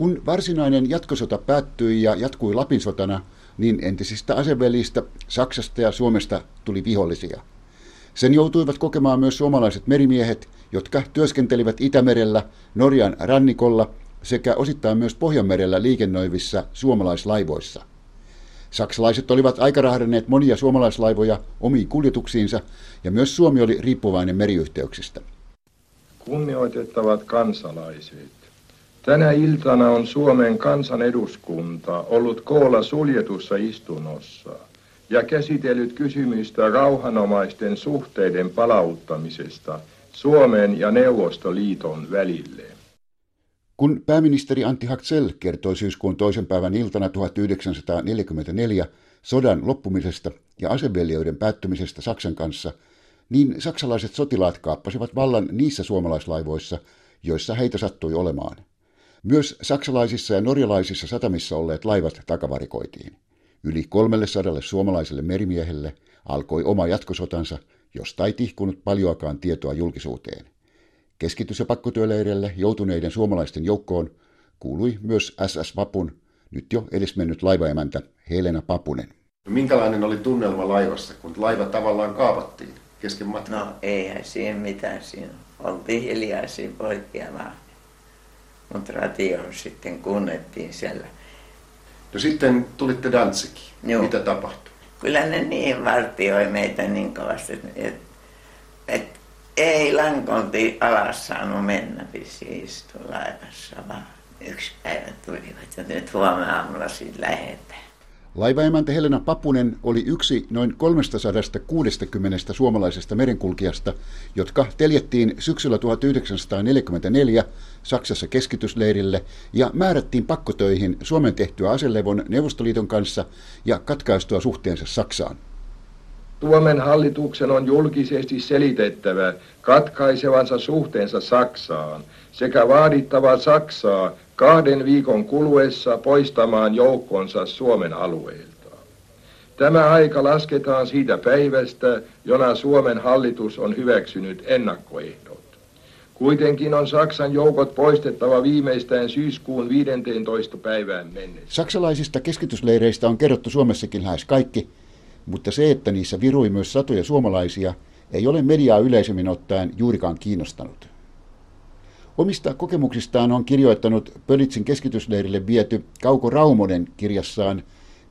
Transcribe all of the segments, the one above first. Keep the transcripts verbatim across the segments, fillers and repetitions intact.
Kun varsinainen jatkosota päättyi ja jatkui Lapin sotana, niin entisistä asevelistä Saksasta ja Suomesta tuli vihollisia. Sen joutuivat kokemaan myös suomalaiset merimiehet, jotka työskentelivät Itämerellä, Norjan rannikolla sekä osittain myös Pohjanmerellä liikennoivissa suomalaislaivoissa. Saksalaiset olivat aikarahdanneet monia suomalaislaivoja omiin kuljetuksiinsa ja myös Suomi oli riippuvainen meriyhteyksistä. Kunnioitettavat kansalaiset, tänä iltana on Suomen kansan eduskunta ollut koolla suljetussa istunnossa ja käsitellyt kysymystä rauhanomaisten suhteiden palauttamisesta Suomen ja Neuvostoliiton välille. Kun pääministeri Antti Hackzell kertoi syyskuun toisen päivän iltana tuhatyhdeksänsataaneljäkymmentäneljä sodan loppumisesta ja aseveljoiden päättymisestä Saksan kanssa, niin saksalaiset sotilaat kaappasivat vallan niissä suomalaislaivoissa, joissa heitä sattui olemaan. Myös saksalaisissa ja norjalaisissa satamissa olleet laivat takavarikoitiin. Yli kolmesataatuhatta suomalaiselle merimiehelle alkoi oma jatkosotansa, josta ei tihkunut paljoakaan tietoa julkisuuteen. Keskitys- ja pakkotyöleireille joutuneiden suomalaisten joukkoon kuului myös äs äs-Papun, nyt jo edesmennyt laivaemäntä Helena Papunen. Minkälainen oli tunnelma laivassa, kun laiva tavallaan kaapattiin kesken matkaa? No eihän siihen mitään, siinä oltiin hiljaa siinä poikia vaan, mutta radioon sitten kuunnettiin siellä. No sitten tulitte Danzigiin. Mitä tapahtui? Kyllä ne niin vartioi meitä niin kovasti, että et, ei lankolti alas saanut mennä, pisi istua laivassa, vaan yksi päivä tulivat ja nyt huomenna aamulla siitä lähdetään. Laivaemäntä Helena Papunen oli yksi noin kolmesataakuusikymmentä suomalaisesta merenkulkijasta, jotka teljettiin syksyllä tuhatyhdeksänsataaneljäkymmentäneljä Saksassa keskitysleirille ja määrättiin pakkotöihin Suomen tehtyä aselevon Neuvostoliiton kanssa ja katkaistua suhteensa Saksaan. Suomen hallituksen on julkisesti selitettävä katkaisevansa suhteensa Saksaan sekä vaadittava Saksaa kahden viikon kuluessa poistamaan joukkonsa Suomen alueelta. Tämä aika lasketaan siitä päivästä, jona Suomen hallitus on hyväksynyt ennakkoehdot. Kuitenkin on Saksan joukot poistettava viimeistään syyskuun viidenteentoista päivään mennessä. Saksalaisista keskitysleireistä on kerrottu Suomessakin lähes kaikki, mutta se, että niissä virui myös satoja suomalaisia, ei ole mediaa yleisemmin ottaen juurikaan kiinnostanut. Omista kokemuksistaan on kirjoittanut Pölitzin keskitysleirille viety Kauko Raumonen kirjassaan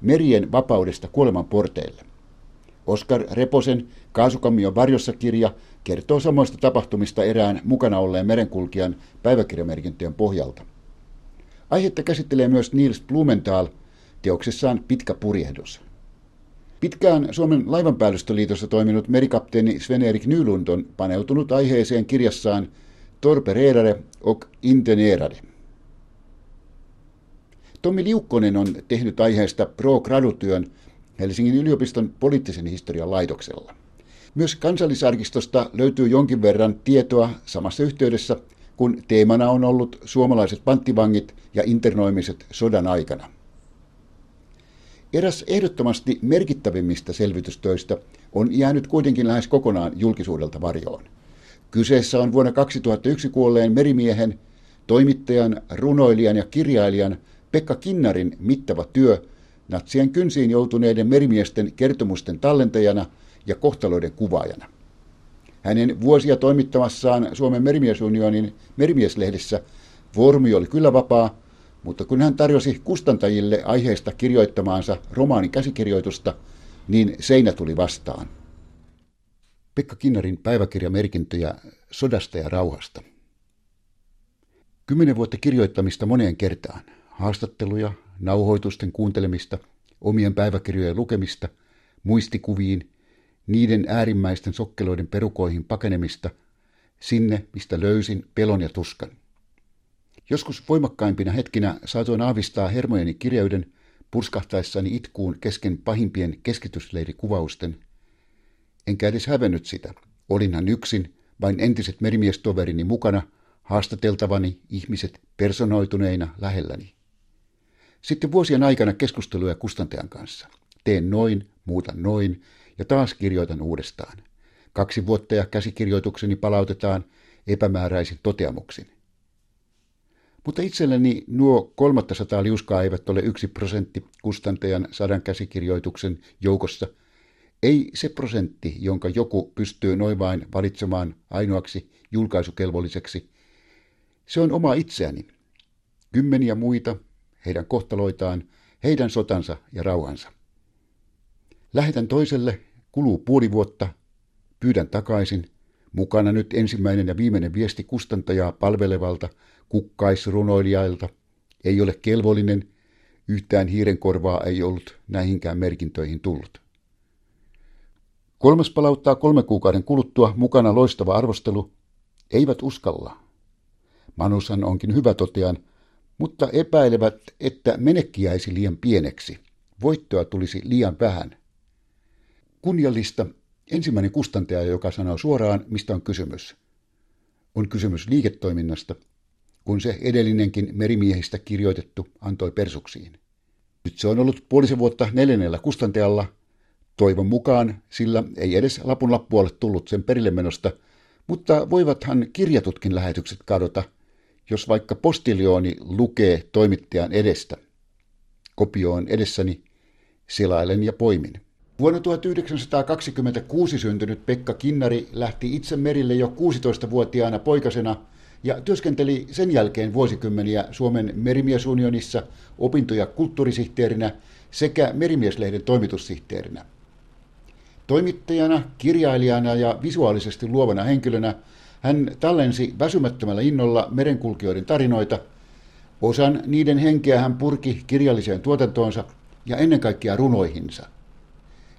Merien vapaudesta kuoleman porteille. Oskar Reposen Kaasukamion varjossa -kirja kertoo samoista tapahtumista erään mukana olleen merenkulkijan päiväkirjamerkintöjen pohjalta. Aihetta käsittelee myös Niels Blumenthal teoksessaan Pitkä purjehdus. Pitkään Suomen laivanpäällystöliitossa toiminut merikapteeni Sven-Erik Nylund on paneutunut aiheeseen kirjassaan Torpederare och Intenerare. Tommi Liukkonen on tehnyt aiheesta pro-gradutyön Helsingin yliopiston poliittisen historian laitoksella. Myös Kansallisarkistosta löytyy jonkin verran tietoa samassa yhteydessä, kun teemana on ollut suomalaiset panttivangit ja internoimiset sodan aikana. Eräs ehdottomasti merkittävimmistä selvitystöistä on jäänyt kuitenkin lähes kokonaan julkisuudelta varjoon. Kyseessä on vuonna kaksituhattayksi kuolleen merimiehen, toimittajan, runoilijan ja kirjailijan Pekka Kinnarin mittava työ natsien kynsiin joutuneiden merimiesten kertomusten tallentajana ja kohtaloiden kuvaajana. Hänen vuosia toimittamassaan Suomen merimiesunionin merimieslehdessä vormi oli kyllä vapaa, mutta kun hän tarjosi kustantajille aiheesta kirjoittamaansa romaanin käsikirjoitusta, niin seinä tuli vastaan. Pekka Kinnarin päiväkirjamerkintöjä sodasta ja rauhasta. Kymmenen vuotta kirjoittamista moneen kertaan. Haastatteluja, nauhoitusten kuuntelemista, omien päiväkirjojen lukemista, muistikuviin, niiden äärimmäisten sokkeloiden perukoihin pakenemista, sinne mistä löysin pelon ja tuskan. Joskus voimakkaimpina hetkinä saatoin aavistaa hermojeni kireyden purskahtaessani itkuun kesken pahimpien keskitysleirikuvausten. Enkä edes hävennyt sitä. Olinhan yksin, vain entiset merimiestoverini mukana, haastateltavani ihmiset personoituneina lähelläni. Sitten vuosien aikana keskusteluja kustantajan kanssa. Teen noin, muutan noin ja taas kirjoitan uudestaan. Kaksi vuotta ja käsikirjoitukseni palautetaan epämääräisin toteamuksin. Mutta itselleni nuo kolmattasataa liuskaa eivät ole yksi prosentti kustantajan sadan käsikirjoituksen joukossa. Ei se prosentti, jonka joku pystyy noin vain valitsemaan ainoaksi julkaisukelvolliseksi. Se on oma itseäni. Kymmeniä muita, heidän kohtaloitaan, heidän sotansa ja rauhansa. Lähetän toiselle, kuluu puoli vuotta, pyydän takaisin. Mukana nyt ensimmäinen ja viimeinen viesti kustantajaa palvelevalta, kukkaisrunoilijailta. Ei ole kelvollinen, yhtään hiirenkorvaa ei ollut näihinkään merkintöihin tullut. Kolmas palauttaa kolme kuukauden kuluttua, mukana loistava arvostelu. Eivät uskalla. Manushan onkin hyvä, totean, mutta epäilevät, että menekki jäisi liian pieneksi. Voittoa tulisi liian vähän. Kunniallista. Ensimmäinen kustantaja, joka sanoo suoraan, mistä on kysymys. On kysymys liiketoiminnasta, kun se edellinenkin merimiehistä kirjoitettu antoi persuksiin. Nyt se on ollut puolisen vuotta neljännellä kustantajalla. Toivon mukaan, sillä ei edes lapun lappua ole tullut sen perillemenosta, mutta voivathan kirjatutkin lähetykset kadota, jos vaikka postiljooni lukee toimittajan edestä. Kopio on edessäni, selailen ja poimin. Vuonna tuhatyhdeksänsataakaksikymmentäkuusi syntynyt Pekka Kinnari lähti itse merille jo kuusitoistavuotiaana poikasena ja työskenteli sen jälkeen vuosikymmeniä Suomen merimiesunionissa opinto- ja kulttuurisihteerinä sekä Merimieslehden toimitussihteerinä. Toimittajana, kirjailijana ja visuaalisesti luovana henkilönä hän tallensi väsymättömällä innolla merenkulkijoiden tarinoita. Osan niiden henkeä hän purki kirjalliseen tuotantoonsa ja ennen kaikkea runoihinsa.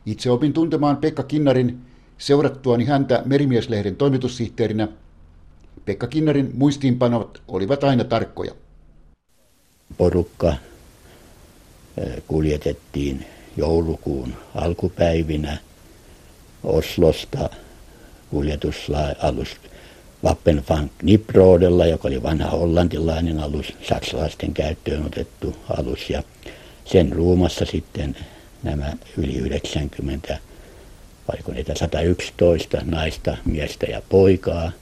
Itse opin tuntemaan Pekka Kinnarin seurattuani häntä Merimieslehden toimitussihteerinä. Pekka Kinnarin muistiinpanot olivat aina tarkkoja. Porukka kuljetettiin joulukuun alkupäivinä Oslosta kuljetusalus Vappenfank-Nibrodella, joka oli vanha hollantilainen alus, saksalaisten käyttöön otettu alus, ja sen ruumassa sitten nämä yli yhdeksänkymmentä, vaikka niitä sata yksitoista naista, miestä ja poikaa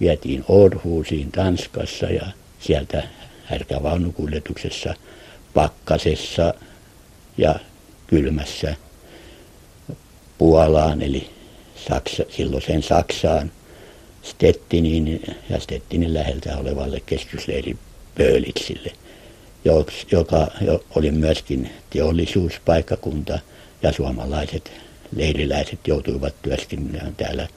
vietiin Århusiin Tanskassa ja sieltä härkävaunukuljetuksessa pakkasessa ja kylmässä Puolaan, eli Saksa, silloiseen Saksaan, Stettiniin ja Stettinin läheltä olevalle keskusleiri Pölitzille, joka oli myöskin teollisuuspaikkakunta, ja suomalaiset leiriläiset joutuivat työskennelleen täällä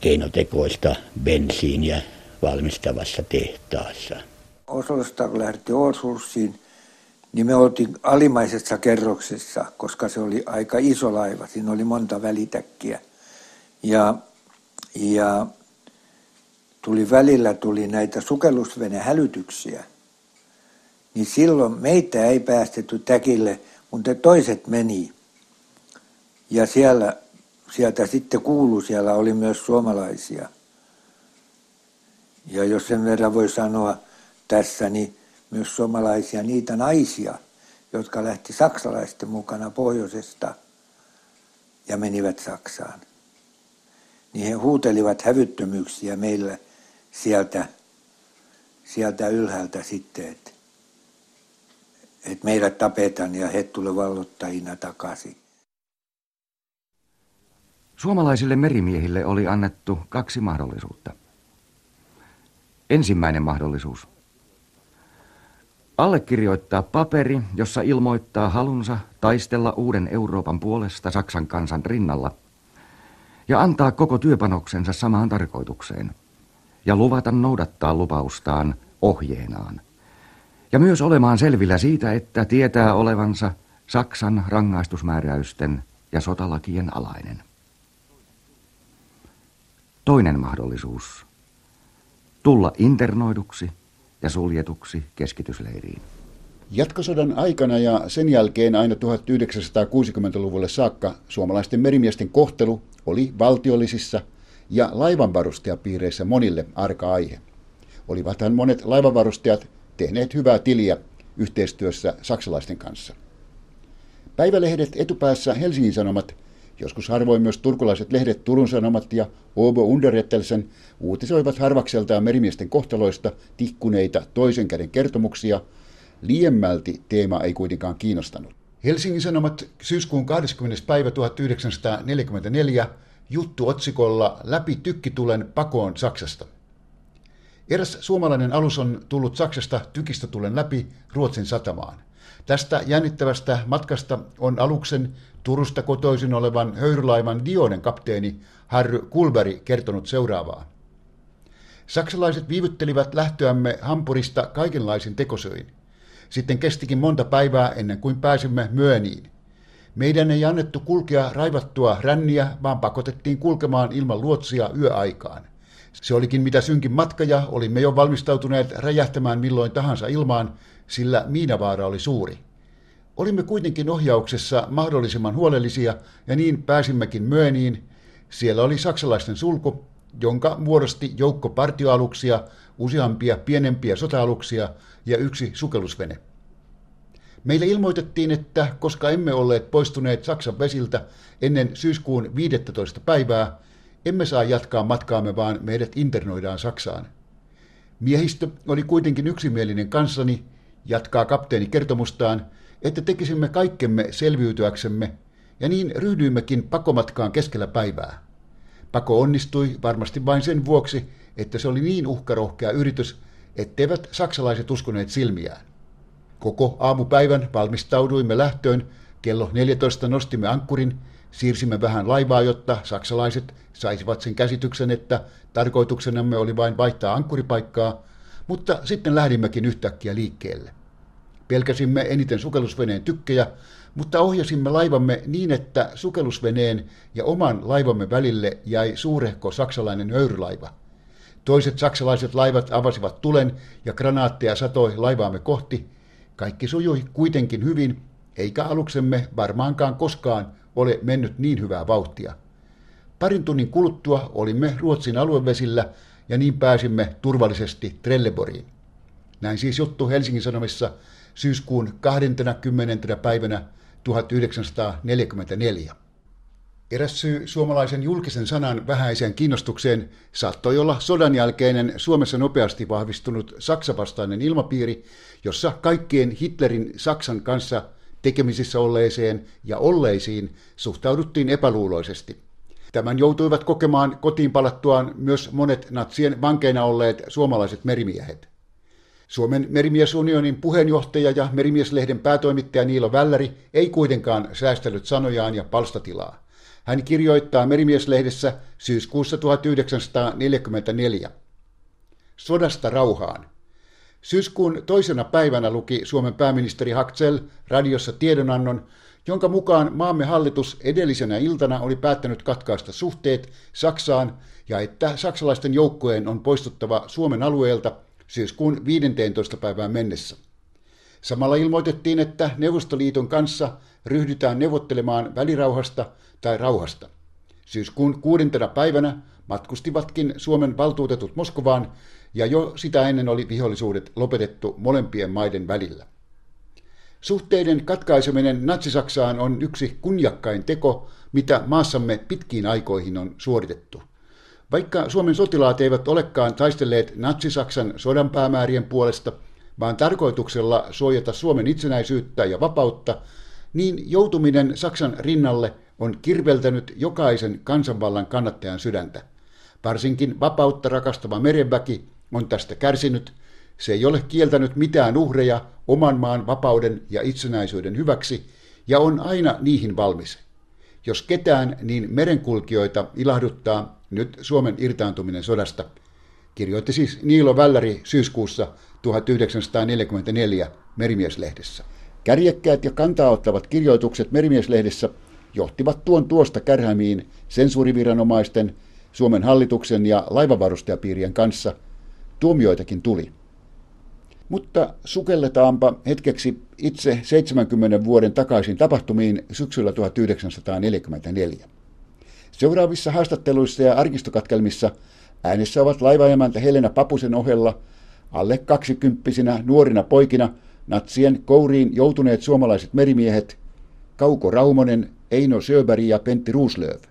keinotekoista bensiiniä valmistavassa tehtaassa. Oslosta kun lähdettiin Århusiin, niin me oltiin alimmaisessa kerroksessa, koska se oli aika iso laiva. Siinä oli monta välitäkkiä. Ja, ja tuli välillä tuli näitä sukellusvenehälytyksiä. Niin silloin meitä ei päästetty täkille, mutta toiset meni. Ja siellä, sieltä sitten kuului, siellä oli myös suomalaisia. Ja jos sen verran voi sanoa tässä, niin myös suomalaisia, niitä naisia, jotka lähti saksalaisten mukana pohjoisesta ja menivät Saksaan. Niin he huutelivat hävyttömyyksiä meille sieltä, sieltä ylhäältä sitten, että et meidät tapetaan ja he tulevat vallottajina takaisin. Suomalaisille merimiehille oli annettu kaksi mahdollisuutta. Ensimmäinen mahdollisuus. Allekirjoittaa paperi, jossa ilmoittaa halunsa taistella uuden Euroopan puolesta Saksan kansan rinnalla ja antaa koko työpanoksensa samaan tarkoitukseen ja luvata noudattaa lupaustaan ohjeenaan ja myös olemaan selvillä siitä, että tietää olevansa Saksan rangaistusmääräysten ja sotalakien alainen. Toinen mahdollisuus. Tulla internoiduksi ja suljetuksi keskitysleiriin. Jatkosodan aikana ja sen jälkeen aina tuhatyhdeksänsataakuusikymmentäluvulle saakka suomalaisten merimiesten kohtelu oli valtiollisissa ja laivanvarustajapiireissä monille arka aihe. Olivathan monet laivanvarustajat tehneet hyvää tiliä yhteistyössä saksalaisten kanssa. Päivälehdet etupäässä Helsingin Sanomat Joskus harvoin myös turkulaiset lehdet Turun Sanomat ja Åbo Underrättelsen uutisoivat harvakseltaan merimiesten kohtaloista tikkuneita toisen käden kertomuksia. Liemmälti teema ei kuitenkaan kiinnostanut. Helsingin Sanomat syyskuun kahdeskymmenes päivä tuhatyhdeksänsataaneljäkymmentäneljä juttu otsikolla "Läpi tykkitulen pakoon Saksasta". Eräs suomalainen alus on tullut Saksasta tykistötulen läpi Ruotsin satamaan. Tästä jännittävästä matkasta on aluksen Turusta kotoisin olevan höyrylaivan Dioden kapteeni Harry Kulberg kertonut seuraavaa. Saksalaiset viivyttelivät lähtöämme Hampurista kaikenlaisin tekosöin. Sitten kestikin monta päivää ennen kuin pääsimme Mööniin. Meidän ei annettu kulkea raivattua ränniä, vaan pakotettiin kulkemaan ilman luotsia yöaikaan. Se olikin mitä synkin matka ja olimme jo valmistautuneet räjähtämään milloin tahansa ilmaan, sillä miinavaara oli suuri. Olimme kuitenkin ohjauksessa mahdollisimman huolellisia ja niin pääsimmekin Mööniin. Siellä oli saksalaisten sulku, jonka muodosti joukko partioaluksia, useampia pienempiä sota-aluksia ja yksi sukellusvene. Meille ilmoitettiin, että koska emme olleet poistuneet Saksan vesiltä ennen syyskuun viidestoista päivää, emme saa jatkaa matkaamme, vaan meidät internoidaan Saksaan. Miehistö oli kuitenkin yksimielinen kanssani, jatkaa kapteeni kertomustaan, että tekisimme kaikkemme selviytyäksemme, ja niin ryhdyimmekin pakomatkaan keskellä päivää. Pako onnistui varmasti vain sen vuoksi, että se oli niin uhkarohkea yritys, etteivät saksalaiset uskoneet silmiään. Koko aamupäivän valmistauduimme lähtöön, kello neljätoista nostimme ankkurin, siirsimme vähän laivaa, jotta saksalaiset saisivat sen käsityksen, että tarkoituksenamme oli vain vaihtaa ankkuripaikkaa, mutta sitten lähdimmekin yhtäkkiä liikkeelle. Pelkäsimme eniten sukellusveneen tykkejä, mutta ohjasimme laivamme niin, että sukellusveneen ja oman laivamme välille jäi suurehko saksalainen höyrylaiva. Toiset saksalaiset laivat avasivat tulen ja granaatteja satoi laivaamme kohti. Kaikki sujui kuitenkin hyvin, eikä aluksemme varmaankaan koskaan ole mennyt niin hyvää vauhtia. Parin tunnin kuluttua olimme Ruotsin aluevesillä ja niin pääsimme turvallisesti Trelleborgiin. Näin siis juttu Helsingin Sanomissa syyskuun kahdeskymmenes päivänä tuhatyhdeksänsataaneljäkymmentäneljä. Eräs syy suomalaisen julkisen sanan vähäiseen kiinnostukseen saattoi olla sodan jälkeinen Suomessa nopeasti vahvistunut saksavastainen ilmapiiri, jossa kaikkien Hitlerin Saksan kanssa tekemisissä olleeseen ja olleisiin suhtauduttiin epäluuloisesti. Tämän joutuivat kokemaan kotiin palattuaan myös monet natsien vankeina olleet suomalaiset merimiehet. Suomen merimiesunionin puheenjohtaja ja Merimieslehden päätoimittaja Niilo Välläri ei kuitenkaan säästellyt sanojaan ja palstatilaa. Hän kirjoittaa Merimieslahdessa syyskuussa tuhatyhdeksänsataaneljäkymmentäneljä. Sodasta rauhaan. Syyskuun toisena päivänä luki Suomen pääministeri Hackzell radiossa tiedonannon, jonka mukaan maamme hallitus edellisenä iltana oli päättänyt katkaista suhteet Saksaan ja että saksalaisten joukkojen on poistuttava Suomen alueelta syyskuun viidenteentoista päivään mennessä. Samalla ilmoitettiin, että Neuvostoliiton kanssa ryhdytään neuvottelemaan välirauhasta tai rauhasta. Syyskuun kuudentena päivänä matkustivatkin Suomen valtuutetut Moskovaan, ja jo sitä ennen oli vihollisuudet lopetettu molempien maiden välillä. Suhteiden katkaiseminen natsi-Saksaan on yksi kunniakkain teko, mitä maassamme pitkiin aikoihin on suoritettu. Vaikka Suomen sotilaat eivät olekaan taistelleet natsi-Saksan sodan päämäärien puolesta, vaan tarkoituksella suojata Suomen itsenäisyyttä ja vapautta, niin joutuminen Saksan rinnalle on kirveltänyt jokaisen kansanvallan kannattajan sydäntä. Varsinkin vapautta rakastava merenväki on tästä kärsinyt. Se ei ole kieltänyt mitään uhreja oman maan vapauden ja itsenäisyyden hyväksi ja on aina niihin valmis. Jos ketään, niin merenkulkijoita ilahduttaa nyt Suomen irtaantuminen sodasta, kirjoitti siis Niilo Välläri syyskuussa tuhatyhdeksänsataaneljäkymmentäneljä Merimieslahdessa. Kärjekkäät ja kantaa ottavat kirjoitukset Merimieslahdessa johtivat tuon tuosta kärhämiin sensuuriviranomaisten, Suomen hallituksen ja laivavarustajapiirien kanssa. Tuomioitakin tuli. Mutta sukelletaanpa hetkeksi itse seitsemänkymmenen vuoden takaisin tapahtumiin syksyllä tuhatyhdeksänsataaneljäkymmentäneljä. Seuraavissa haastatteluissa ja arkistokatkelmissa äänessä ovat laivaemäntä Helena Papusen ohella alle kaksikymppisinä nuorina poikina natsien kouriin joutuneet suomalaiset merimiehet Kauko Raumonen, Eino Söbäri ja Pentti Ruuslöf.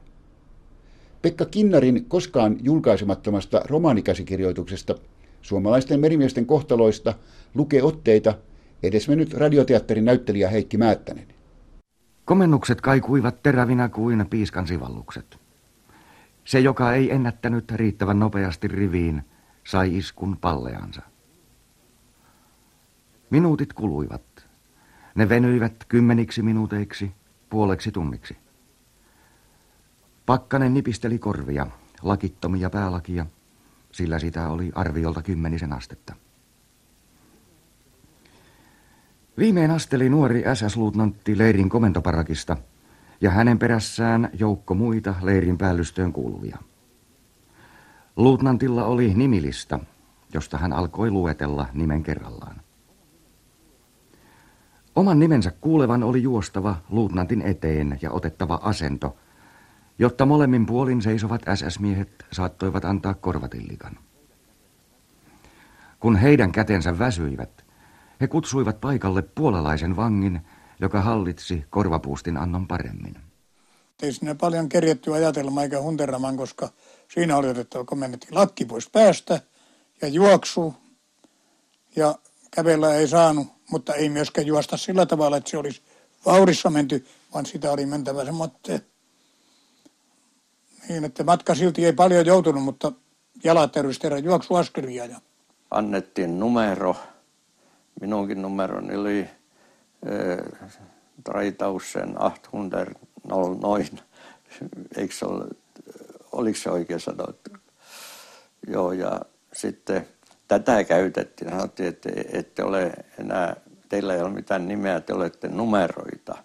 Pekka Kinnarin koskaan julkaisemattomasta romaanikäsikirjoituksesta suomalaisten merimiesten kohtaloista lukee otteita edesmennyt radioteatterin näyttelijä Heikki Määttänen. Komennukset kaikuivat terävinä kuin piiskan sivallukset. Se, joka ei ennättänyt riittävän nopeasti riviin, sai iskun palleansa. Minuutit kuluivat. Ne venyivät kymmeniksi minuuteiksi, puoleksi tunniksi. Pakkanen nipisteli korvia, lakittomia päälakia, sillä sitä oli arviolta kymmenisen astetta. Viimein asteli nuori äs äs-luutnantti leirin komentoparakista ja hänen perässään joukko muita leirin päällystöön kuuluvia. Luutnantilla oli nimilista, josta hän alkoi luetella nimen kerrallaan. Oman nimensä kuulevan oli juostava luutnantin eteen ja otettava asento, jotta molemmin puolin seisovat äs äs-miehet saattoivat antaa korvatillikan. Kun heidän kätensä väsyivät, he kutsuivat paikalle puolalaisen vangin, joka hallitsi korvapuustin annon paremmin. Ei siinä paljon kerjetty ajatelma eikä hunteraman, koska siinä oli otettava, kun menettiin lakki pois päästä ja juoksu. Ja kävellä ei saanut, mutta ei myöskään juosta sillä tavalla, että se olisi vauhdissa menty, vaan sitä oli mentävä semmoinen. Niin, että matka silti ei paljon joutunut, mutta jalat tervisteerä juoksuaskelia. Ja... Annettiin numero. Minunkin numeroni oli äh, Traitausen kahdeksansataa noin. Eikö se ole, oliko se oikein sanottu? Joo, ja sitten tätä käytettiin. Sanottiin, että ette ole enää, teillä ei ole mitään nimeä, te olette numeroita.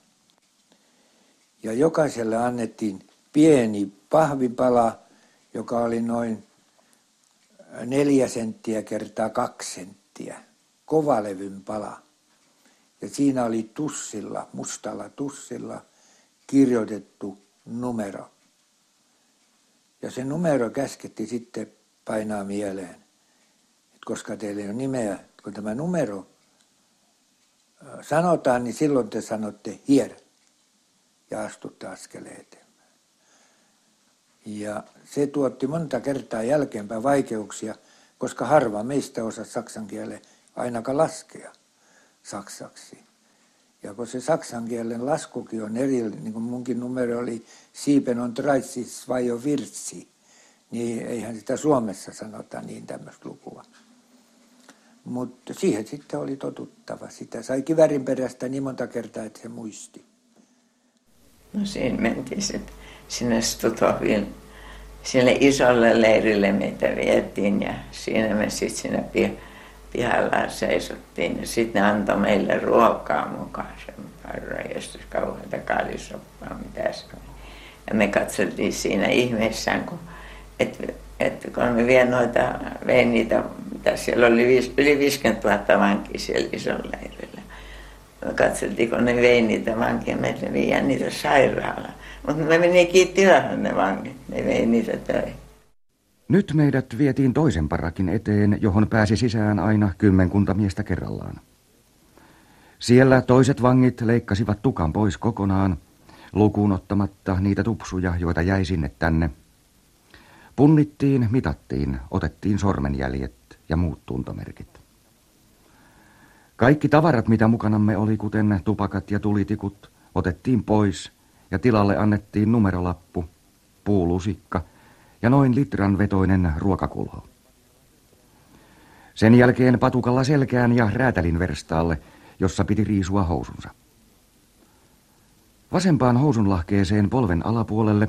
Ja jokaiselle annettiin pieni pahvipala, joka oli noin neljä senttiä kertaa kaksi senttiä. Kovalevyn pala. Ja siinä oli tussilla, mustalla tussilla kirjoitettu numero. Ja se numero käsketti sitten painaa mieleen, että koska teillä ei ole nimeä, kun tämä numero sanotaan, niin silloin te sanotte hier ja astutte askeleen eteenpäin. Ja se tuotti monta kertaa jälkeenpäin vaikeuksia, koska harva meistä osasi saksan kielen ainakaan laskea saksaksi. Ja kun se saksan kielen laskukin on eri, niin kuin munkin numero oli Sieben on dreißig, zwei on vierzig, niin eihän sitä Suomessa sanota niin tämmöistä lukua. Mutta siihen sitten oli totuttava. Sitä sai kivärin perästä niin monta kertaa, että se muisti. No siinä mentiin sitten sinne Stutthofiin. Sille isolle leirille meitä vietiin ja siinä me sitten siinä pih- pihalla seisottiin. Ja sitten ne antoi meille ruokaa mukaan, semmoinen rajastus, kauheita kaalisoppaa, mitä se oli. Ja me katseltiin siinä ihmeissään, kun, et, et, kun me vien noita, vein niitä, mitä siellä oli viis, yli viisikymmentätuhatta vankia siellä isolla leirillä. Me katseltiin, kun ne vei niitä vankia, me viiään niitä sairaalaan. Mutta me menikin tilahan ne vangit, ne vei niitä töihin. Nyt meidät vietiin toisen parakin eteen, johon pääsi sisään aina kymmenkunta miestä kerrallaan. Siellä toiset vangit leikkasivat tukan pois kokonaan, lukuun ottamatta niitä tupsuja, joita jäi sinne tänne. Punnittiin, mitattiin, otettiin sormenjäljet ja muut tuntomerkit. Kaikki tavarat, mitä mukanamme oli, kuten tupakat ja tulitikut, otettiin pois ja tilalle annettiin numerolappu, puulusikka ja noin litran vetoinen ruokakulho. Sen jälkeen patukalla selkään ja räätälin verstaalle, jossa piti riisua housunsa. Vasempaan housunlahkeeseen polven alapuolelle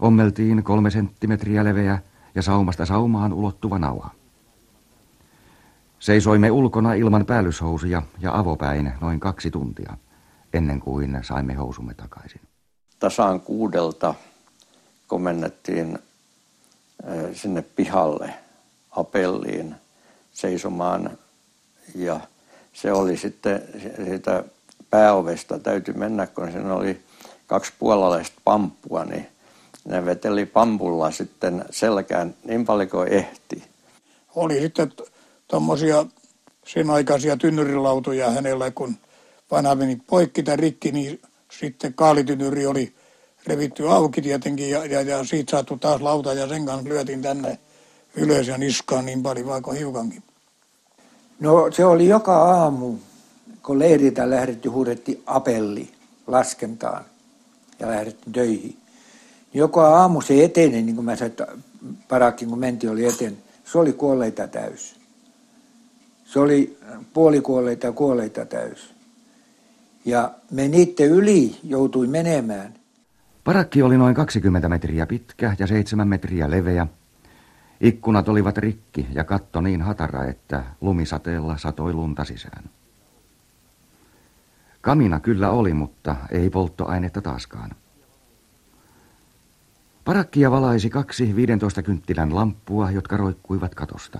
ommeltiin kolme senttimetriä leveä ja saumasta saumaan ulottuva nauha. Seisoimme ulkona ilman päällyshousuja ja avopäin noin kaksi tuntia, ennen kuin saimme housumme takaisin. Tasaan kuudelta komennettiin sinne pihalle apelliin seisomaan ja se oli sitten siitä pääovesta täytyi mennä, kun siinä oli kaksi puolalaista pamppua, niin ne veteli pampulla sitten selkään niin paljon kuin ehti. Oli sitten tommosia sen aikaisia tynnyrilautoja hänellä, kun vanha meni poikki tai rikki, niin sitten kaalitynnyri oli revitty auki tietenkin ja, ja, ja siitä saatu taas lauta ja sen kanssa lyötiin tänne ylös ja niskaan niin paljon, vaikka hiukankin. No se oli joka aamu, kun leiriltä lähdettiin, huudettiin apelli laskentaan ja lähdettiin töihin. Joka aamu se eteni, niin kuin mä sanoin, parakin kun menti oli eten, se oli kuolleita täys. Se oli puolikuolleita ja kuolleita täys. Ja me niiden yli joutui menemään. Parakki oli noin kaksikymmentä metriä pitkä ja seitsemän metriä leveä. Ikkunat olivat rikki ja katto niin hatara, että lumisateella satoi lunta sisään. Kamina kyllä oli, mutta ei polttoainetta taaskaan. Parakkia valaisi kaksi viidentoista kynttilän lamppua, jotka roikkuivat katosta.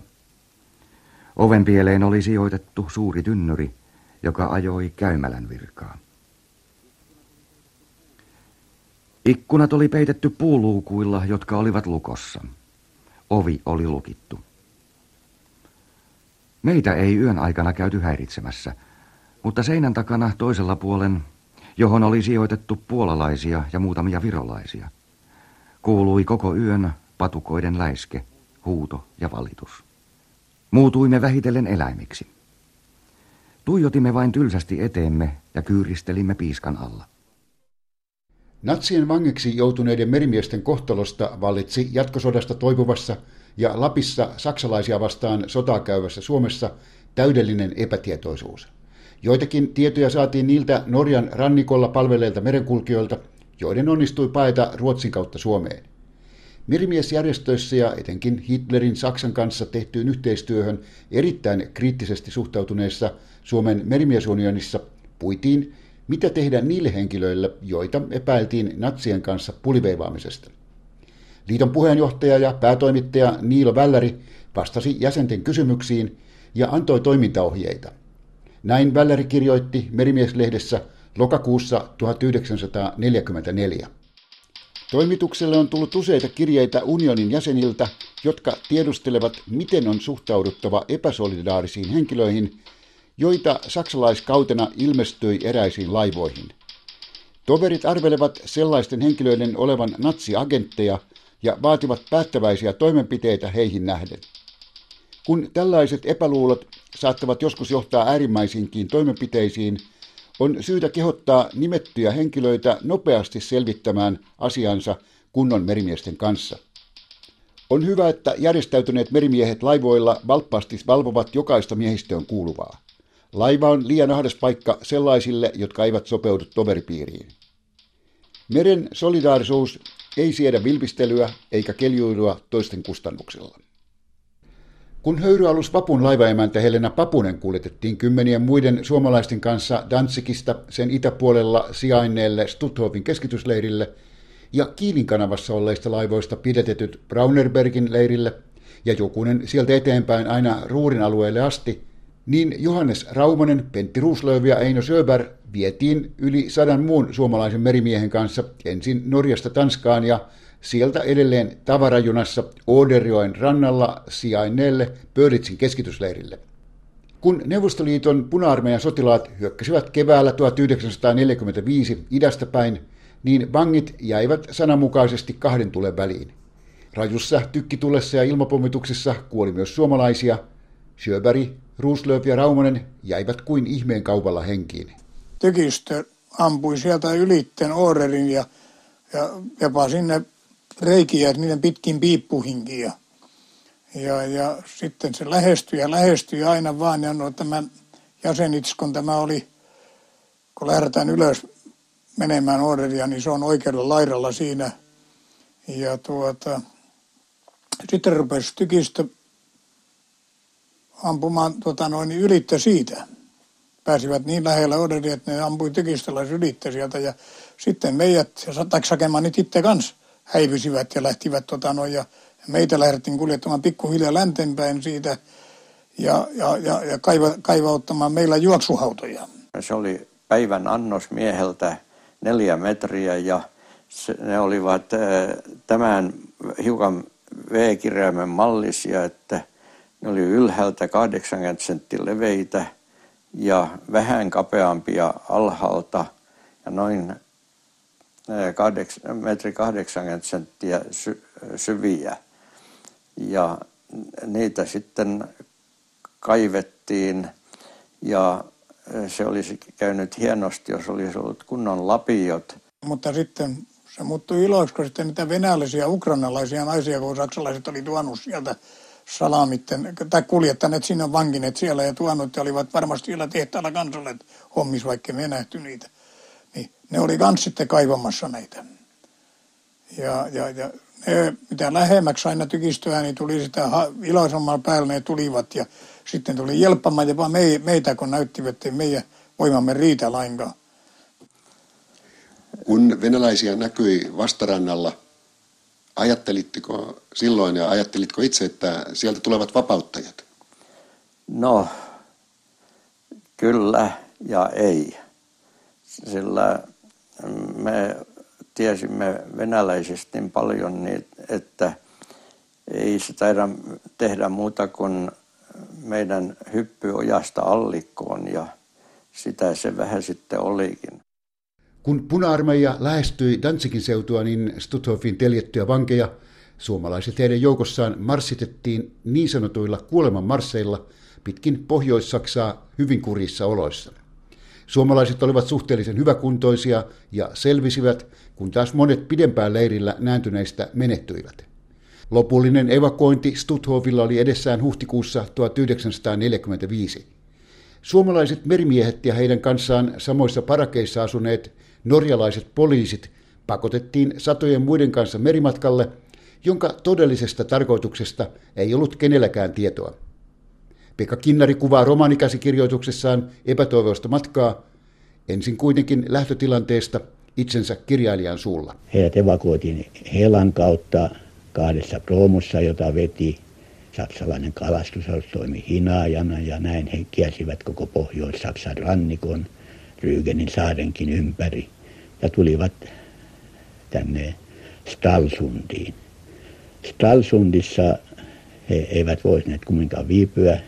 Oven pieleen oli sijoitettu suuri tynnyri, joka ajoi käymälän virkaa. Ikkunat oli peitetty puuluukuilla, jotka olivat lukossa. Ovi oli lukittu. Meitä ei yön aikana käyty häiritsemässä, mutta seinän takana toisella puolen, johon oli sijoitettu puolalaisia ja muutamia virolaisia, kuului koko yön patukoiden läiske, huuto ja valitus. Muutuimme vähitellen eläimiksi. Tuijotimme vain tylsästi eteemme ja kyyristelimme piiskan alla. Natsien vangiksi joutuneiden merimiesten kohtalosta vallitsi jatkosodasta toipuvassa ja Lapissa saksalaisia vastaan sotaa käyvässä Suomessa täydellinen epätietoisuus. Joitakin tietoja saatiin niiltä Norjan rannikolla palvelleilta merenkulkijoilta, joiden onnistui paeta Ruotsin kautta Suomeen. Merimiesjärjestöissä ja etenkin Hitlerin Saksan kanssa tehtyyn yhteistyöhön erittäin kriittisesti suhtautuneessa Suomen merimiesunionissa puitiin, mitä tehdä niille henkilöille, joita epäiltiin natsien kanssa puliveivaamisesta. Liiton puheenjohtaja ja päätoimittaja Niilo Välläri vastasi jäsenten kysymyksiin ja antoi toimintaohjeita. Näin Välläri kirjoitti Merimieslahdessa lokakuussa tuhatyhdeksänsataaneljäkymmentäneljä. Toimitukselle on tullut useita kirjeitä unionin jäseniltä, jotka tiedustelevat, miten on suhtauduttava epäsolidaarisiin henkilöihin, joita saksalaiskautena ilmestyi eräisiin laivoihin. Toverit arvelevat sellaisten henkilöiden olevan natsiagentteja ja vaativat päättäväisiä toimenpiteitä heihin nähden. Kun tällaiset epäluulot saattavat joskus johtaa äärimmäisiinkin toimenpiteisiin, on syytä kehottaa nimettyjä henkilöitä nopeasti selvittämään asiansa kunnon merimiesten kanssa. On hyvä, että järjestäytyneet merimiehet laivoilla valppaasti valvovat jokaista miehistöön kuuluvaa. Laiva on liian ahdas paikka sellaisille, jotka eivät sopeudu toveripiiriin. Meren solidaarisuus ei siedä vilpistelyä eikä keljuilua toisten kustannuksella. Kun höyryalus Vapun laivaemäntä Helena Papunen kuljetettiin kymmenien muiden suomalaisten kanssa Danzigista sen itäpuolella sijainneelle Stutthofin keskitysleirille ja Kiilin kanavassa olleista laivoista pidätetyt Braunerbergin leirille ja jokunen sieltä eteenpäin aina Ruurin alueelle asti, niin Johannes Raumonen, Pentti Ruuslöf ja Eino Söbäri vietiin yli sadan muun suomalaisen merimiehen kanssa ensin Norjasta Tanskaan ja sieltä edelleen tavarajunassa Oderjoen rannalla sijainneelle Pölitzin keskitysleirille. Kun Neuvostoliiton puna-armeijan sotilaat hyökkäsivät keväällä tuhatyhdeksänsataaneljäkymmentäviisi idästä päin, niin vangit jäivät sananmukaisesti kahden tulen väliin. Rajussa tykkitulessa ja ilmapommituksessa kuoli myös suomalaisia. Söbäri, Ruuslöf ja Raumonen jäivät kuin ihmeen kaupalla henkiin. Tykistö ampui sieltä ylitten Oorelin ja, ja jopa sinne reikiä niiden pitkin piippuhinkiä. Ja, ja sitten se lähestyi ja lähestyi aina vaan. Ja no, tämä jäsenits, kun tämä oli, kun lähdetään ylös menemään Oorelia, niin se on oikealla laidalla siinä. Ja tuota, sitten rupesi tykistö ampumaan tuota, noin ylittä siitä. Pääsivät niin lähellä Oorelia, että ne ampui tykistöllä ylittä sieltä. Ja sitten meidät, sattaksi hakemaan nyt itse kanssa, häivisivät ja lähtivät tota noin, ja meitä lähdettiin kuljettamaan pikkuhiljaa länteenpäin siitä ja, ja, ja, ja kaiva, kaivauttamaan meillä juoksuhautoja. Se oli päivän annos mieheltä neljä metriä ja se, ne olivat tämän hiukan V-kirjaimen mallisia, että ne oli ylhäältä kahdeksankymmentä senttiä leveitä ja vähän kapeampia alhaalta ja noin metri kahdeksankymmentä senttiä sy- syviä. Ja niitä sitten kaivettiin ja se olisi käynyt hienosti, jos olisi ollut kunnon lapiot. Mutta sitten se muuttui iloiksi, kun sitten niitä venäläisiä, ukrainalaisia naisia, kun saksalaiset oli tuonut sieltä salamitten, tai kuljettaneet sinne vankineet siellä ja tuonut, ja olivat varmasti siellä tehtaalla kansalle hommissa, vaikka me ei nähty niitä. Niin ne oli kans sitten kaivamassa näitä. Ja, ja, ja ne, mitä lähemmäksi aina tykistöä, niin tuli sitä iloisammalla päällä, ne tulivat, ja sitten tuli jelppamaan jopa meitä, kun näyttivät, että meidän voimamme riitä lainkaan. Kun venäläisiä näkyi vastarannalla, ajattelitteko silloin ja ajattelitko itse, että sieltä tulevat vapauttajat? No, kyllä ja ei. Sillä me tiesimme venäläisistä niin paljon, että ei se taida tehdä muuta kuin meidän hyppyojasta allikkoon, ja sitä se vähän sitten olikin. Kun puna-armeija lähestyi Danzigin seutua, niin Stutthofiin teljettyjä vankeja suomalaiset heidän joukossaan marssitettiin niin sanotuilla kuolemanmarsseilla pitkin Pohjois-Saksaa hyvin kurjissa oloissa. Suomalaiset olivat suhteellisen hyväkuntoisia ja selvisivät, kun taas monet pidempään leirillä nääntyneistä menehtyivät. Lopullinen evakuointi Stutthofilla oli edessään huhtikuussa tuhatyhdeksänsataaneljäkymmentäviisi. Suomalaiset merimiehet ja heidän kanssaan samoissa parakeissa asuneet norjalaiset poliisit pakotettiin satojen muiden kanssa merimatkalle, jonka todellisesta tarkoituksesta ei ollut kenelläkään tietoa. Pekka Kinnari kuvaa romaanikäsikirjoituksessaan epätoivoista matkaa, ensin kuitenkin lähtötilanteesta itsensä kirjailijan suulla. Heidät evakuoitiin Helan kautta kahdessa proomussa, jota veti saksalainen kalastusalus, toimi hinaajana, ja näin he kielsivät koko Pohjois-Saksan rannikon, Rügenin saarenkin ympäri, ja tulivat tänne Stralsundiin. Stralsundissa he eivät voisineet kumminkaan viipyä,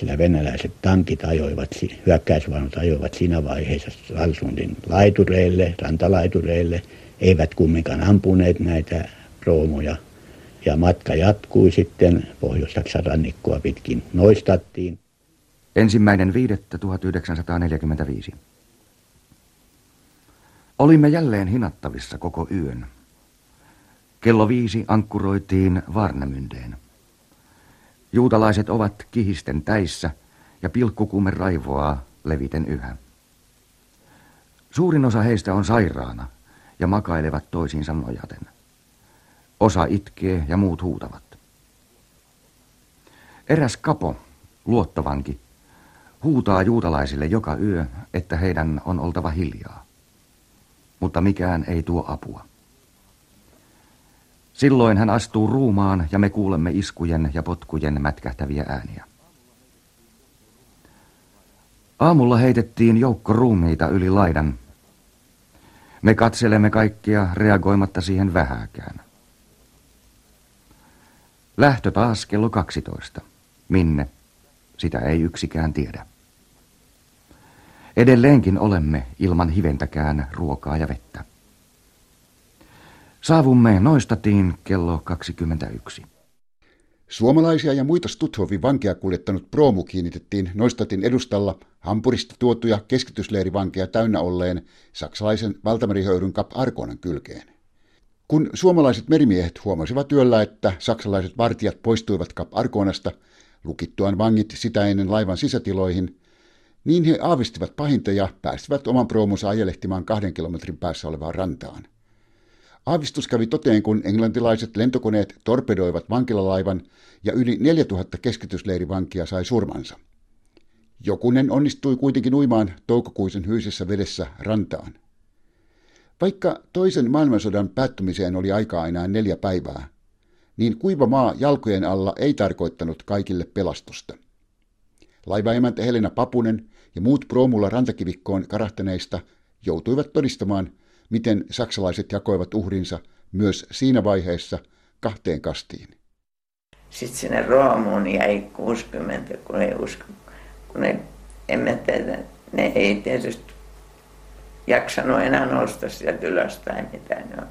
sillä venäläiset tankit ajoivat, hyökkäysvaunut ajoivat siinä vaiheessa Stralsundin laitureille, rantalaitureille, eivät kumminkaan ampuneet näitä proomuja. Ja matka jatkui sitten Pohjois-Saksan rannikkoa pitkin Noistattiin. Ensimmäinen viidettä tuhatyhdeksänsataaneljäkymmentäviisi. Olimme jälleen hinattavissa koko yön. Kello viisi ankkuroitiin Varnemyndeen. Juutalaiset ovat kihisten täissä ja pilkkukuume raivoaa leviten yhä. Suurin osa heistä on sairaana ja makailevat toisiinsa nojaten. Osa itkee ja muut huutavat. Eräs kapo, luottovanki, huutaa juutalaisille joka yö, että heidän on oltava hiljaa. Mutta mikään ei tuo apua. Silloin hän astuu ruumaan ja me kuulemme iskujen ja potkujen mätkähtäviä ääniä. Aamulla heitettiin joukko ruumiita yli laidan. Me katselemme kaikkia reagoimatta siihen vähääkään. Lähtö taas kello kaksitoista. Minne? Sitä ei yksikään tiedä. Edelleenkin olemme ilman hiventäkään ruokaa ja vettä. Saavumme Noistatiin kello kaksikymmentäyksi. Suomalaisia ja muita Stutthofin vankeja kuljettanut proomu kiinnitettiin Noistatin edustalla Hampurista tuotuja keskitysleirivankeja täynnä olleen saksalaisen valtamerihöyryn Kap Arkonan kylkeen. Kun suomalaiset merimiehet huomasivat yöllä, että saksalaiset vartijat poistuivat Kap Arkonasta lukittuaan vangit sitä ennen laivan sisätiloihin, niin he aavistivat pahinta ja päästivät oman proomunsa ajelehtimaan kahden kilometrin päässä olevaan rantaan. Aavistus kävi toteen, kun englantilaiset lentokoneet torpedoivat vankilalaivan ja yli neljätuhatta keskitysleirivankia sai surmansa. Jokunen onnistui kuitenkin uimaan toukokuisen hyisessä vedessä rantaan. Vaikka toisen maailmansodan päättymiseen oli aikaa enää neljä päivää, niin kuiva maa jalkojen alla ei tarkoittanut kaikille pelastusta. Laivaemäntä Helena Papunen ja muut proomulla rantakivikkoon karahtaneista joutuivat todistamaan, miten saksalaiset jakoivat uhrinsa myös siinä vaiheessa kahteen kastiin. Sitten sinne Roomuun jäi kuusikymmentä, kun ei usko, kun ei, emme tiedä, ne ei tietysti jaksanut enää nousta sieltä ylös tai mitään.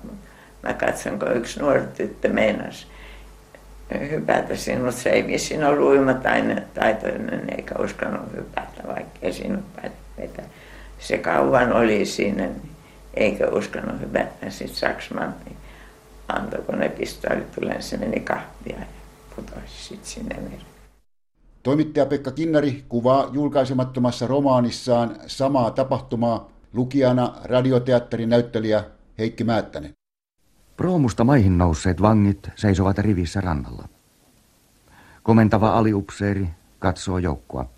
Mä katson, kun yksi nuori tyttö meinasi hypätä siinä, mutta se ei vissiin ollut uimataitoinen eikä uskonut hypätä, vaikka ei siinä päätä. Se kauan oli siinä, niin eikä uskonut hypätä. Sitten Saksmantti antoi, kun ne pistoolit tulee, se meni kahtia ja putosi sitten sinne mereen. Toimittaja Pekka Kinnari kuvaa julkaisemattomassa romaanissaan samaa tapahtumaa, lukijana radioteatterin näyttelijä Heikki Määttänen. Proomusta maihin nousseet vangit seisovat rivissä rannalla. Komentava aliupseeri katsoo joukkoa.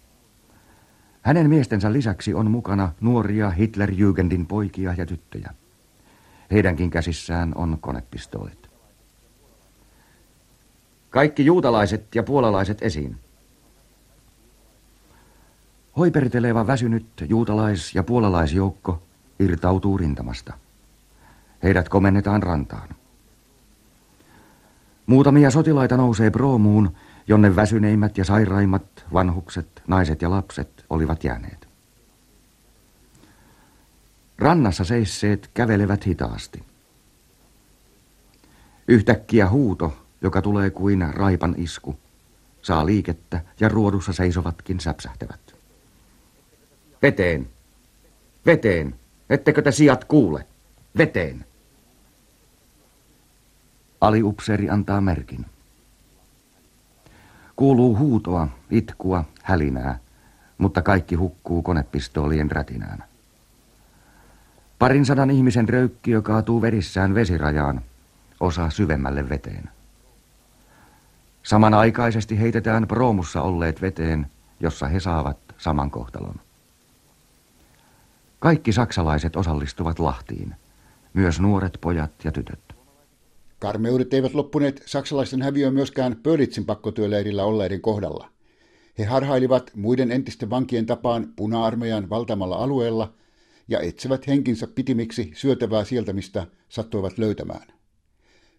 Hänen miestensä lisäksi on mukana nuoria Hitlerjügendin poikia ja tyttöjä. Heidänkin käsissään on konepistoolit. Kaikki juutalaiset ja puolalaiset esiin. Hoiperteleva väsynyt juutalais- ja puolalaisjoukko irtautuu rintamasta. Heidät komennetaan rantaan. Muutamia sotilaita nousee proomuun, jonne väsyneimmät ja sairaimmat, vanhukset, naiset ja lapset olivat jääneet. Rannassa seisseet kävelevät hitaasti. Yhtäkkiä huuto, joka tulee kuin raipan isku, saa liikettä ja ruodussa seisovatkin säpsähtävät. Veteen! Veteen! Ettekö te sijat kuule? Veteen! Aliupseeri antaa merkin. Kuuluu huutoa, itkua, hälinää, mutta kaikki hukkuu konepistoolien rätinään. Parin sadan ihmisen röykkiö kaatuu verissään vesirajaan, osa syvemmälle veteen. Samanaikaisesti heitetään proomussa olleet veteen, jossa he saavat saman kohtalon. Kaikki saksalaiset osallistuvat lahtiin, myös nuoret pojat ja tytöt. Karmeudet eivät loppuneet saksalaisten häviöön myöskään Pölitzin pakkotyöleirillä olleiden kohdalla. He harhailivat muiden entisten vankien tapaan puna-armeijan valtamalla alueella ja etsivät henkinsä pitimiksi syötävää sieltä, mistä sattuivat löytämään.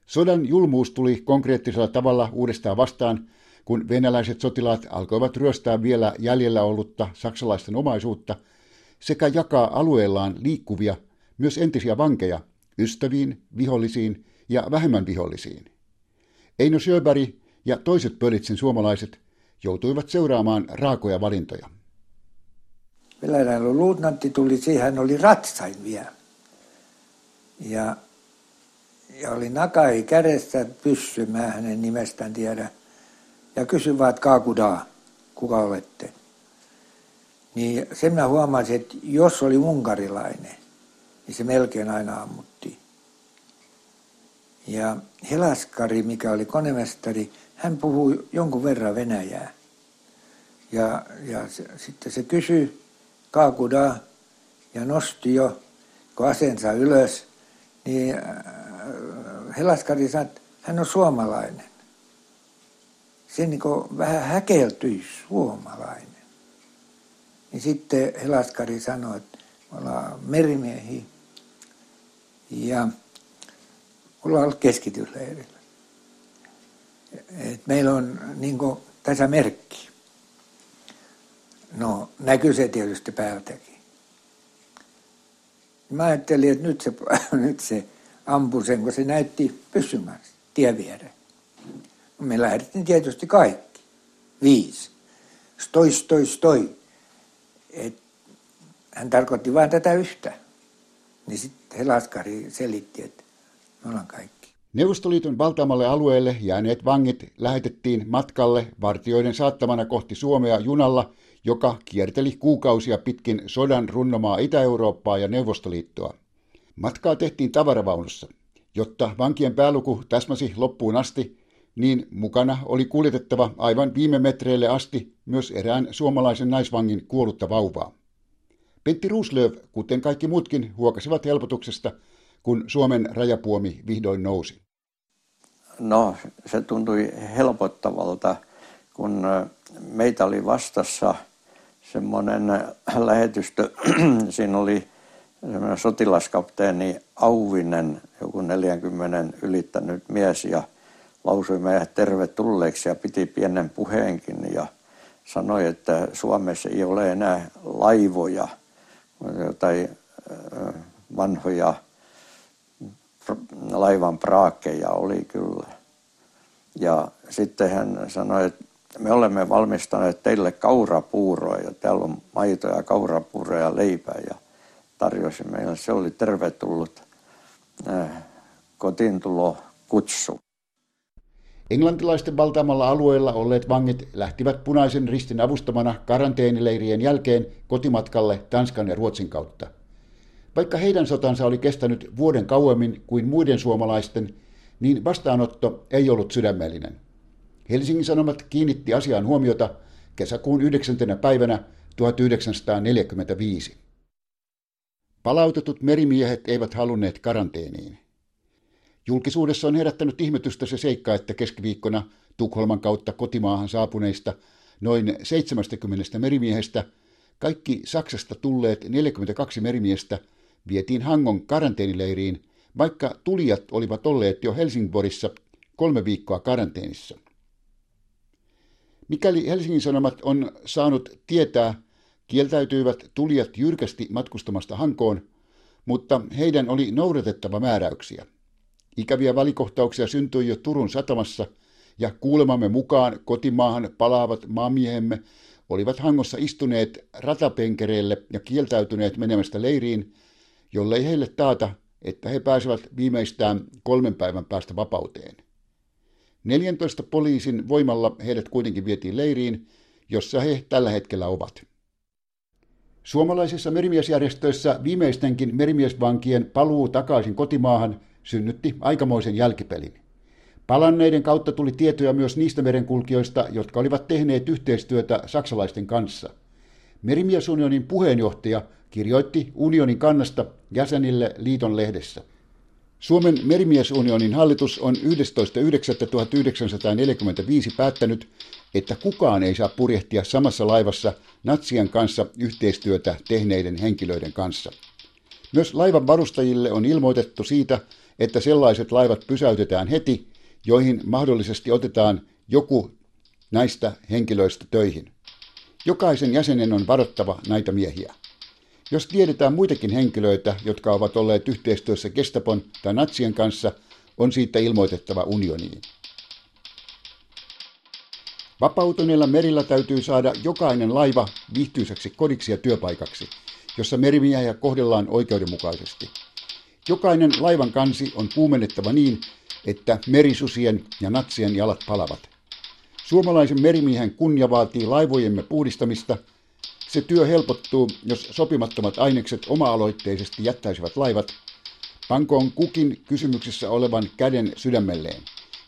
Sodan julmuus tuli konkreettisella tavalla uudestaan vastaan, kun venäläiset sotilaat alkoivat ryöstää vielä jäljellä ollutta saksalaisten omaisuutta sekä jakaa alueellaan liikkuvia, myös entisiä vankeja, ystäviin, vihollisiin ja vähemmän vihollisiin. Eino Söbäri ja toiset Pölitzin suomalaiset joutuivat seuraamaan raakoja valintoja. Venäläinen luutnantti tuli siihen, hän oli ratsain vielä. Ja, ja oli nakai kädessä pyssy, mä hänen nimestään tiedä. Ja kysyi vaan, että kaakudaa, kuka olette? Niin sen minä huomasin, että jos oli unkarilainen, niin se melkein aina ammuttiin. Ja Helaskari, mikä oli konemestari, hän puhui jonkun verran venäjää. Ja, ja se, sitten se kysyi kaakudaa ja nosti jo, kun asensa ylös, niin Helaskari sanoi, että hän on suomalainen. Se niin kuin vähän häkeltyi, suomalainen. Niin sitten Helaskari sanoi, että me ollaan merimiehiä ja ollaan ollut keskitysleirillä. Et meillä on niin kuin tässä merkki. No, näkyy se tietysti päältäkin. Mä ajattelin, että nyt se, nyt se ampui sen, kun se näytti pysymään tien viereen. Me lähdettiin tietysti kaikki. Viisi. Stoi, stoi, stoi. Et hän tarkoitti vain tätä yhtä. Niin sitten Helaskari selitti, että me ollaan kaikki. Neuvostoliiton valtaamalle alueelle jääneet vangit lähetettiin matkalle vartijoiden saattamana kohti Suomea junalla, joka kierteli kuukausia pitkin sodan runnomaa Itä-Eurooppaa ja Neuvostoliittoa. Matkaa tehtiin tavaravaunussa. Jotta vankien pääluku täsmäsi loppuun asti, niin mukana oli kuljetettava aivan viime metreille asti myös erään suomalaisen naisvangin kuollutta vauvaa. Pentti Ruuslöf, kuten kaikki muutkin, huokasivat helpotuksesta, kun Suomen rajapuomi vihdoin nousi. No, se tuntui helpottavalta, kun meitä oli vastassa semmoinen lähetystö. Siinä oli semmoinen sotilaskapteeni Auvinen, joku neljäkymmentä ylittänyt mies, ja lausui meidät tervetulleeksi ja piti pienen puheenkin ja sanoi, että Suomessa ei ole enää laivoja tai vanhoja laivan praakeja oli kyllä. Ja sitten hän sanoi, että me olemme valmistaneet teille kaurapuuroja. Täällä on maitoja, kaurapuuroja ja leipää. Ja tarjosi meille. Se oli tervetullut kotiintulo kutsu. Englantilaisten valtaamalla alueella olleet vangit lähtivät Punaisen Ristin avustamana karanteenileirien jälkeen kotimatkalle Tanskan ja Ruotsin kautta. Vaikka heidän sotansa oli kestänyt vuoden kauemmin kuin muiden suomalaisten, niin vastaanotto ei ollut sydämellinen. Helsingin Sanomat kiinnitti asiaan huomiota kesäkuun yhdeksänteenä päivänä tuhatyhdeksänsataaneljäkymmentäviisi. Palautetut merimiehet eivät halunneet karanteeniin. Julkisuudessa on herättänyt ihmetystä se seikka, että keskiviikkona Tukholman kautta kotimaahan saapuneista noin seitsemänkymmentä merimiehestä kaikki Saksasta tulleet neljäkymmentäkaksi merimiestä vietiin Hangon karanteenileiriin, vaikka tulijat olivat olleet jo Helsingborissa kolme viikkoa karanteenissa. Mikäli Helsingin Sanomat on saanut tietää, kieltäytyivät tulijat jyrkästi matkustamasta Hankoon, mutta heidän oli noudatettava määräyksiä. Ikäviä välikohtauksia syntyi jo Turun satamassa, ja kuulemamme mukaan kotimaahan palaavat maamiehemme olivat Hangossa istuneet ratapenkereille ja kieltäytyneet menemästä leiriin, jollei heille taata, että he pääsevät viimeistään kolmen päivän päästä vapauteen. neljäntoista poliisin voimalla heidät kuitenkin vietiin leiriin, jossa he tällä hetkellä ovat. Suomalaisissa merimiesjärjestöissä viimeistenkin merimiesvankien paluu takaisin kotimaahan synnytti aikamoisen jälkipelin. Palanneiden kautta tuli tietoja myös niistä merenkulkijoista, jotka olivat tehneet yhteistyötä saksalaisten kanssa. Merimiesunionin puheenjohtaja kirjoitti unionin kannasta jäsenille liiton lehdessä. Suomen merimiesunionin hallitus on yhdestoista yhdeksättä tuhatyhdeksänsataaneljäkymmentäviisi päättänyt, että kukaan ei saa purjehtia samassa laivassa natsien kanssa yhteistyötä tehneiden henkilöiden kanssa. Myös laivan varustajille on ilmoitettu siitä, että sellaiset laivat pysäytetään heti, joihin mahdollisesti otetaan joku näistä henkilöistä töihin. Jokaisen jäsenen on varottava näitä miehiä. Jos tiedetään muitakin henkilöitä, jotka ovat olleet yhteistyössä Gestapon tai natsien kanssa, on siitä ilmoitettava unioniin. Vapautuneilla merillä täytyy saada jokainen laiva viihtyisäksi kodiksi ja työpaikaksi, jossa merimiehiä kohdellaan oikeudenmukaisesti. Jokainen laivan kansi on kuumennettava niin, että merisusien ja natsien jalat palavat. Suomalaisen merimiehen kunnia vaatii laivojemme puhdistamista. Se työ helpottuu, jos sopimattomat ainekset oma-aloitteisesti jättäisivät laivat. Pankoon kukin kysymyksessä olevan käden sydämelleen.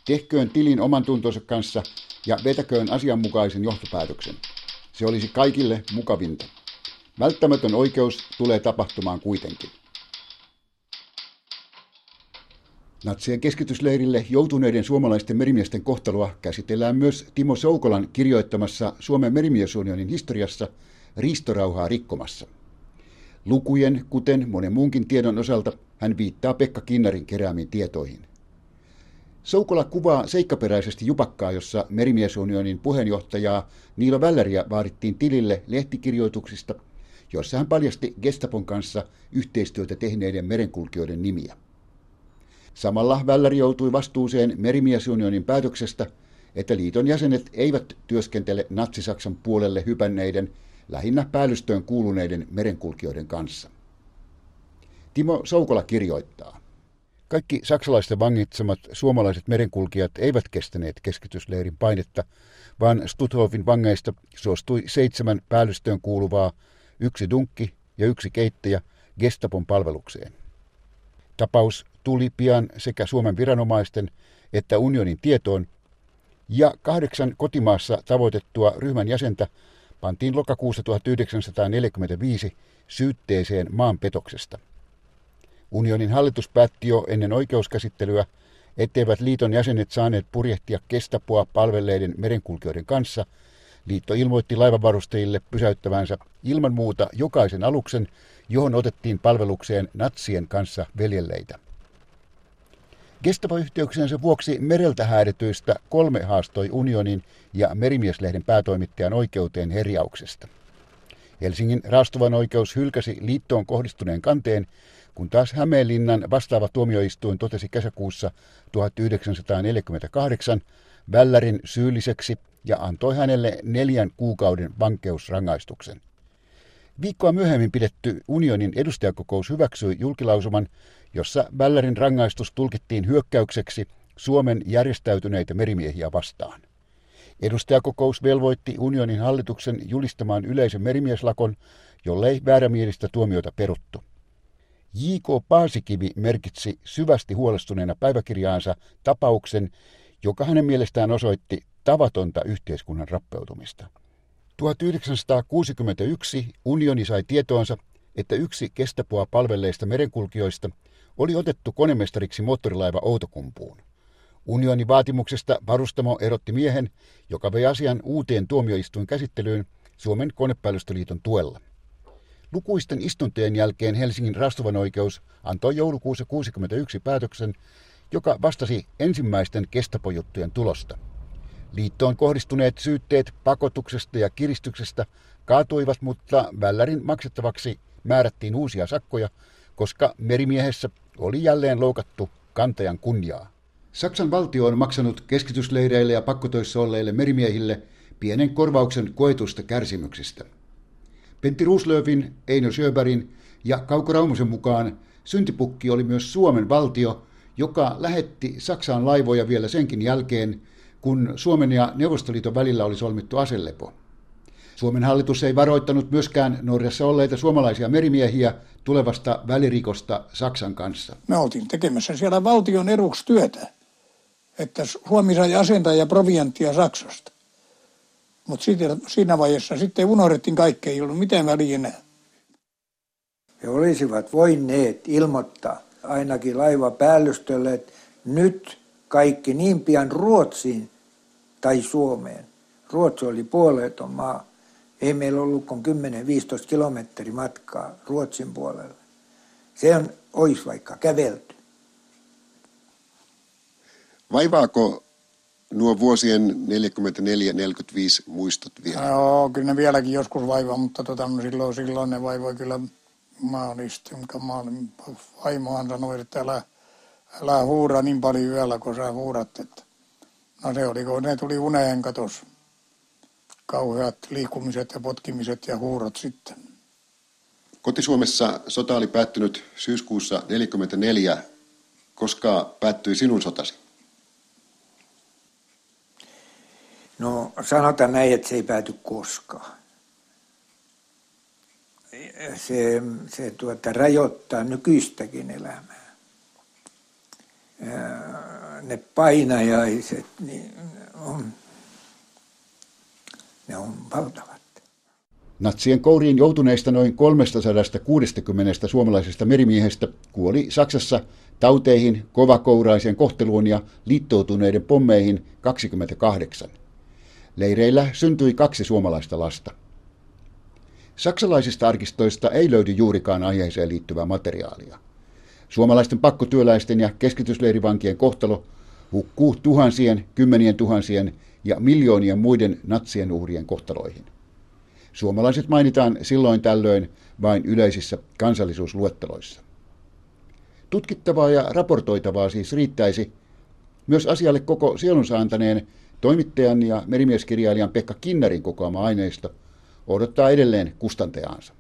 Tehköön tilin oman tuntonsa kanssa ja vetäköön asianmukaisen johtopäätöksen. Se olisi kaikille mukavinta. Välttämätön oikeus tulee tapahtumaan kuitenkin. Natsien keskitysleirille joutuneiden suomalaisten merimiesten kohtaloa käsitellään myös Timo Soukolan kirjoittamassa Suomen merimiesunionin historiassa Riistorauhaa rikkomassa. Lukujen, kuten monen muunkin tiedon osalta, hän viittaa Pekka Kinnarin keräämiin tietoihin. Soukola kuvaa seikkaperäisesti jupakkaa, jossa merimiesunionin puheenjohtajaa Niilo Välläriä vaadittiin tilille lehtikirjoituksista, joissa hän paljasti Gestapon kanssa yhteistyötä tehneiden merenkulkijoiden nimiä. Samalla Välläri joutui vastuuseen merimiesunionin päätöksestä, että liiton jäsenet eivät työskentele natsi-Saksan puolelle hypänneiden, lähinnä päällystöön kuuluneiden merenkulkijoiden kanssa. Timo Soukola kirjoittaa. Kaikki saksalaisten vangitsemat suomalaiset merenkulkijat eivät kestäneet keskitysleirin painetta, vaan Stutthofin vangeista suostui seitsemän päällystöön kuuluvaa, yksi dunkki ja yksi keittäjä Gestapon palvelukseen. Tapaus tuli pian sekä Suomen viranomaisten että unionin tietoon, ja kahdeksan kotimaassa tavoitettua ryhmän jäsentä pantiin lokakuussa tuhatyhdeksänsataaneljäkymmentäviisi syytteeseen maanpetoksesta. Unionin hallitus päätti jo ennen oikeuskäsittelyä, etteivät liiton jäsenet saaneet purjehtia Gestapoa palvelleiden merenkulkijoiden kanssa. Liitto ilmoitti laivanvarustajille pysäyttävänsä ilman muuta jokaisen aluksen, johon otettiin palvelukseen natsien kanssa veljelleitä. Gestapo-yhteyksiensä vuoksi mereltä häädetyistä kolme haastoi unionin ja Merimieslehden päätoimittajan oikeuteen herjauksesta. Helsingin raastuvan oikeus hylkäsi liittoon kohdistuneen kanteen, kun taas Hämeenlinnan vastaava tuomioistuin totesi kesäkuussa tuhatyhdeksänsataaneljäkymmentäkahdeksan Vällärin syylliseksi ja antoi hänelle neljän kuukauden vankeusrangaistuksen. Viikkoa myöhemmin pidetty unionin edustajakokous hyväksyi julkilausuman, jossa Vällärin rangaistus tulkittiin hyökkäykseksi Suomen järjestäytyneitä merimiehiä vastaan. Edustajakokous velvoitti unionin hallituksen julistamaan yleisen merimieslakon, jollei väärämielistä tuomiota peruttu. J K. Paasikivi merkitsi syvästi huolestuneena päiväkirjaansa tapauksen, joka hänen mielestään osoitti tavatonta yhteiskunnan rappeutumista. tuhatyhdeksänsataakuusikymmentäyksi unioni sai tietoonsa, että yksi Kestapua palvelleista merenkulkijoista oli otettu konemestariksi moottorilaiva Outokumpuun. Unionin vaatimuksesta varustamo erotti miehen, joka vei asian uuteen tuomioistuinkäsittelyyn Suomen konepäällistöliiton tuella. Lukuisten istuntojen jälkeen Helsingin raastuvanoikeus antoi joulukuussa tuhatyhdeksänsataakuusikymmentäyksi päätöksen, joka vastasi ensimmäisten Gestapo-juttujen tulosta. Liittoon kohdistuneet syytteet pakotuksesta ja kiristyksestä kaatuivat, mutta Vällärin maksettavaksi määrättiin uusia sakkoja, koska merimiehessä oli jälleen loukattu kantajan kunniaa. Saksan valtio on maksanut keskitysleireille ja pakkotöissä olleille merimiehille pienen korvauksen koetusta kärsimyksistä. Pentti Ruuslöfin, Eino Söbärin ja Kauko Raumosen mukaan syntipukki oli myös Suomen valtio, joka lähetti Saksaan laivoja vielä senkin jälkeen, kun Suomen ja Neuvostoliiton välillä oli solmittu aselepo. Suomen hallitus ei varoittanut myöskään Norjassa olleita suomalaisia merimiehiä tulevasta välirikosta Saksan kanssa. Me oltiin tekemässä siellä valtion eduksi työtä, että Suomi sai asenta ja provianttia Saksasta. Mutta siinä vaiheessa sitten unohdettiin kaikkea, ei ollut mitään väliä enää. He olisivat voineet ilmoittaa ainakin laivapäällystölle, että nyt kaikki niin pian Ruotsiin tai Suomeen. Ruotsi oli puoleton maa. Ei meillä ollut kuin kymmenen viisitoista kilometri matkaa Ruotsin puolelle. Se on, olisi vaikka kävelty. Vaivaako nuo vuosien neljäkymmentäneljä neljäkymmentäviisi muistot vielä? No, kyllä ne vieläkin joskus vaivaa, mutta tota, silloin, silloin ne vaivaa kyllä maalisti. Vaimohan sanoi, että älä, älä huura niin paljon yöllä, kun sä huurat. Että. No se oli, kun ne tuli uneen katossa. Kauheat liikkumiset ja potkimiset ja huurot sitten. Koti-Suomessa sota oli päättynyt syyskuussa tuhatyhdeksänsataaneljäkymmentäneljä. Koska päättyi sinun sotasi? No sanotaan näin, että se ei pääty koskaan. Se, se tuota, rajoittaa nykyistäkin elämää. Ne painajaiset niin on... Ne on valtavat. Natsien kouriin joutuneista noin kolmesataakuusikymmentä suomalaisesta merimiehestä kuoli Saksassa tauteihin, kovakouraiseen kohteluun ja liittoutuneiden pommeihin kaksikymmentäkahdeksan. Leireillä syntyi kaksi suomalaista lasta. Saksalaisista arkistoista ei löydy juurikaan aiheeseen liittyvää materiaalia. Suomalaisten pakkotyöläisten ja keskitysleirivankien kohtalo hukkuu tuhansien, kymmenien tuhansien ja miljoonien muiden natsien uhrien kohtaloihin. Suomalaiset mainitaan silloin tällöin vain yleisissä kansallisuusluetteloissa. Tutkittavaa ja raportoitavaa siis riittäisi myös asialle koko sielunsa antaneen toimittajan ja merimieskirjailijan Pekka Kinnarin kokoama aineisto odottaa edelleen kustantajaansa.